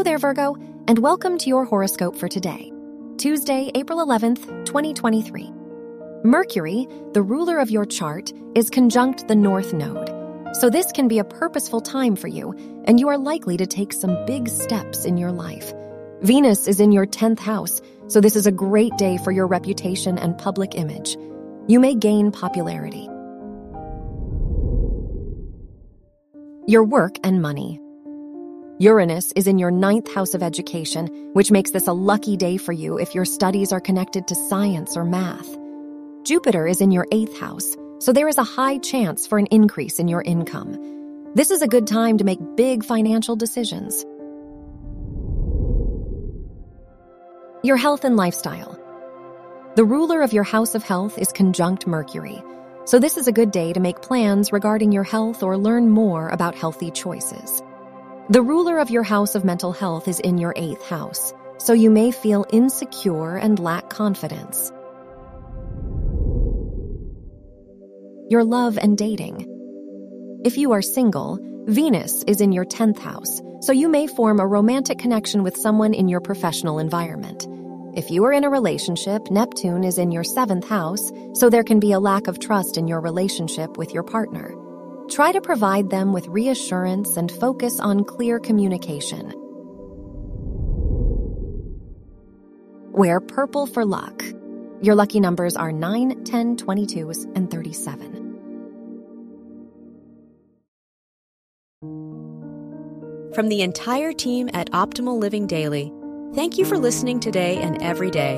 Hello there, Virgo, and welcome to your horoscope for today, Tuesday, April 11th, 2023. Mercury, the ruler of your chart, is conjunct the North Node, so this can be a purposeful time for you, and you are likely to take some big steps in your life. Venus is in your 10th house, so this is a great day for your reputation and public image. You may gain popularity. Your work and money. Uranus is in your 9th house of education, which makes this a lucky day for you if your studies are connected to science or math. Jupiter is in your 8th house, so there is a high chance for an increase in your income. This is a good time to make big financial decisions. Your health and lifestyle. The ruler of your house of health is conjunct Mercury, so this is a good day to make plans regarding your health or learn more about healthy choices. The ruler of your house of mental health is in your 8th house, so you may feel insecure and lack confidence. Your love and dating. If you are single, Venus is in your 10th house, so you may form a romantic connection with someone in your professional environment. If you are in a relationship, Neptune is in your 7th house, so there can be a lack of trust in your relationship with your partner. Try to provide them with reassurance and focus on clear communication. Wear purple for luck. Your lucky numbers are 9, 10, 22s, and 37. From the entire team at Optimal Living Daily, thank you for listening today and every day.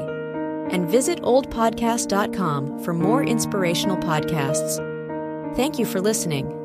And visit oldpodcast.com for more inspirational podcasts. Thank you for listening.